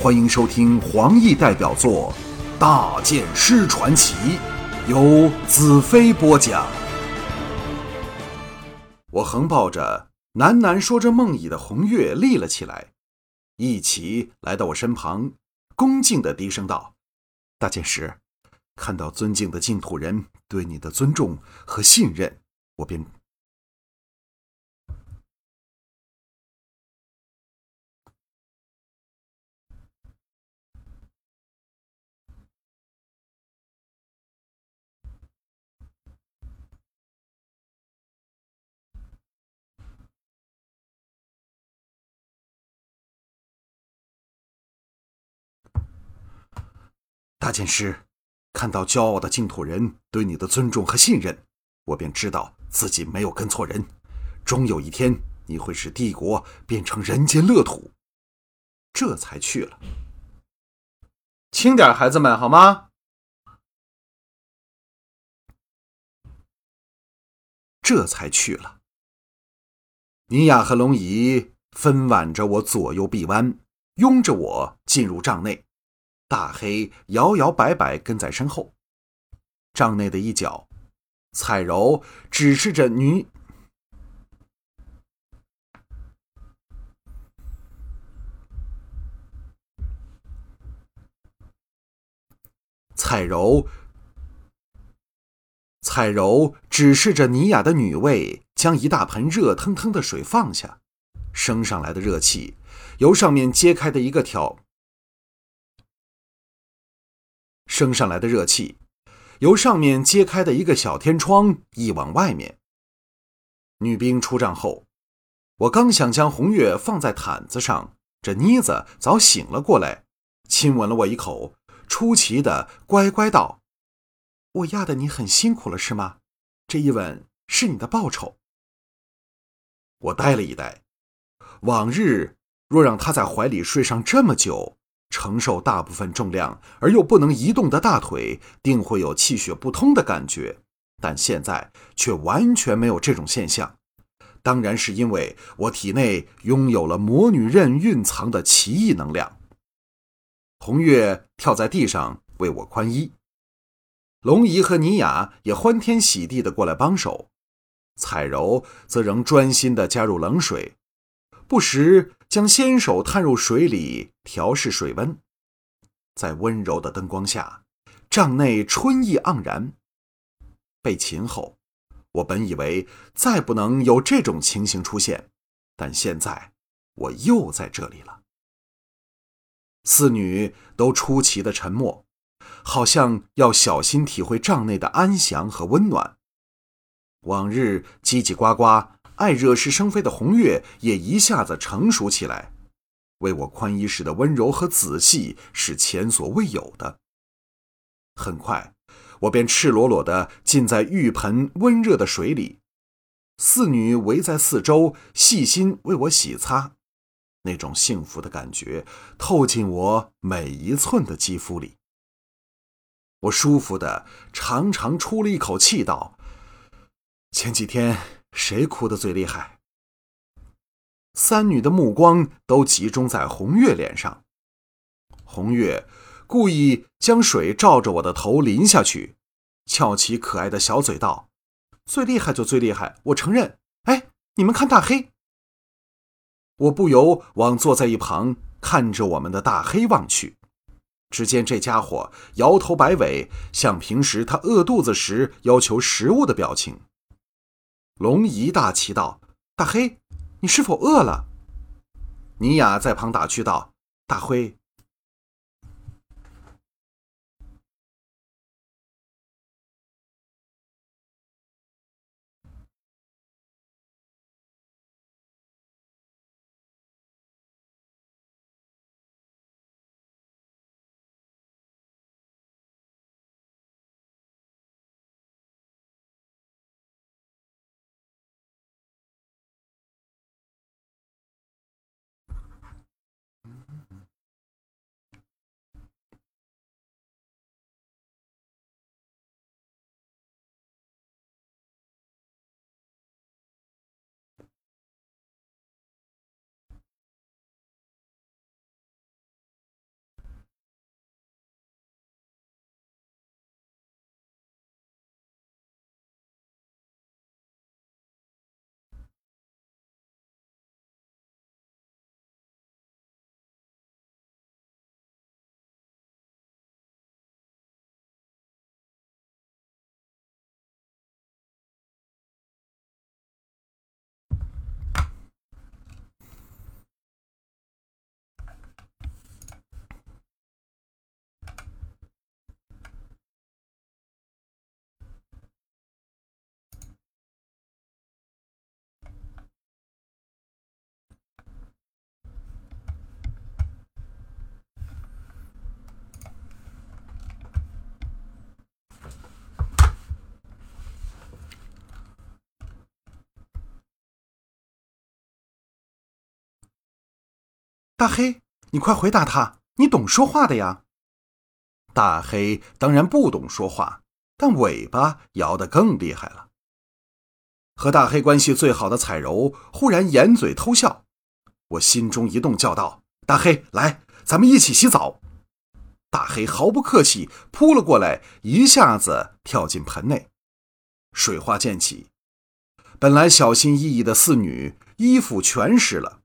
欢迎收听黄奕代表作《大剑师传奇》，由子飞播讲。我横抱着喃喃说着梦呓的红月立了起来，一齐来到我身旁，恭敬地低声道：“大剑师，看到尊敬的净土人对你的尊重和信任，我便……”大剑师，看到骄傲的净土人对你的尊重和信任，我便知道自己没有跟错人。终有一天，你会使帝国变成人间乐土。这才去了。轻点，孩子们，好吗？这才去了。尼雅和龙姨分挽着我左右臂弯，拥着我进入帐内。大黑摇摇摆摆跟在身后，帐内的一角，彩柔指示着彩柔指示着尼雅的女卫将一大盆热腾腾的水放下，升上来的热气由上面揭开的一个挑。升上来的热气由上面揭开的一个小天窗溢往外面。女兵出帐后，我刚想将红月放在毯子上，这妮子早醒了过来，亲吻了我一口，出奇的乖乖道：“我压得你很辛苦了是吗？这一吻是你的报酬。”我呆了一呆，往日若让她在怀里睡上这么久，承受大部分重量而又不能移动的大腿定会有气血不通的感觉，但现在却完全没有这种现象，当然是因为我体内拥有了魔女刃蕴藏的奇异能量。红月跳在地上为我宽衣，龙姨和尼雅也欢天喜地地过来帮手，彩柔则仍专心地加入冷水，不时将纤手探入水里调试水温。在温柔的灯光下，帐内春意盎然。被擒后，我本以为再不能有这种情形出现，但现在我又在这里了。四女都出奇的沉默，好像要小心体会帐内的安详和温暖。往日叽叽呱呱爱惹是生非的红月也一下子成熟起来，为我宽衣时的温柔和仔细是前所未有的。很快，我便赤裸裸地浸在浴盆温热的水里，四女围在四周，细心为我洗擦，那种幸福的感觉透进我每一寸的肌肤里。我舒服地长长出了一口气道：“前几天谁哭得最厉害？”三女的目光都集中在红月脸上，红月故意将水照着我的头淋下去，翘起可爱的小嘴道：“最厉害就最厉害，我承认。哎，你们看大黑。”我不由往坐在一旁看着我们的大黑望去，只见这家伙摇头摆尾，像平时他饿肚子时要求食物的表情。龙姨大奇道：“大黑，你是否饿了？”尼雅在旁打趣道：“大灰，大黑，你快回答他，你懂说话的呀。大黑当然不懂说话，但尾巴摇得更厉害了。和大黑关系最好的彩柔忽然掩嘴偷笑，我心中一动，叫道：大黑，来，咱们一起洗澡。大黑毫不客气扑了过来，一下子跳进盆内，水花溅起。本来小心翼翼的四女衣服全湿了，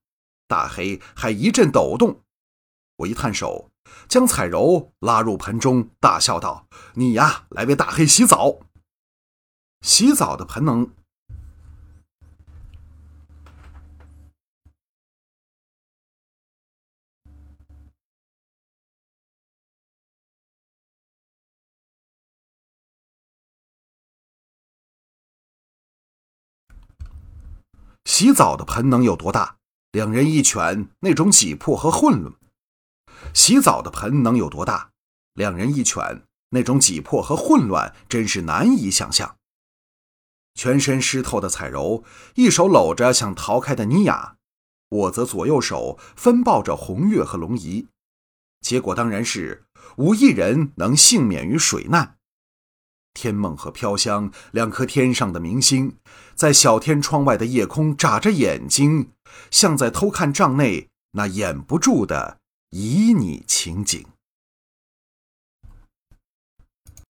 大黑还一阵抖动。我一探手，将彩柔拉入盆中，大笑道：你呀，来为大黑洗澡。洗澡的盆能洗澡的盆能有多大？两人一拳，那种挤迫和混乱。洗澡的盆能有多大？两人一拳，那种挤迫和混乱真是难以想象。全身湿透的彩柔一手搂着想逃开的妮雅，我则左右手分抱着红月和龙姨，结果当然是无一人能幸免于水难。天梦和飘香两颗天上的明星，在小天窗外的夜空眨着眼睛，像在偷看帐内那掩不住的旖旎情景。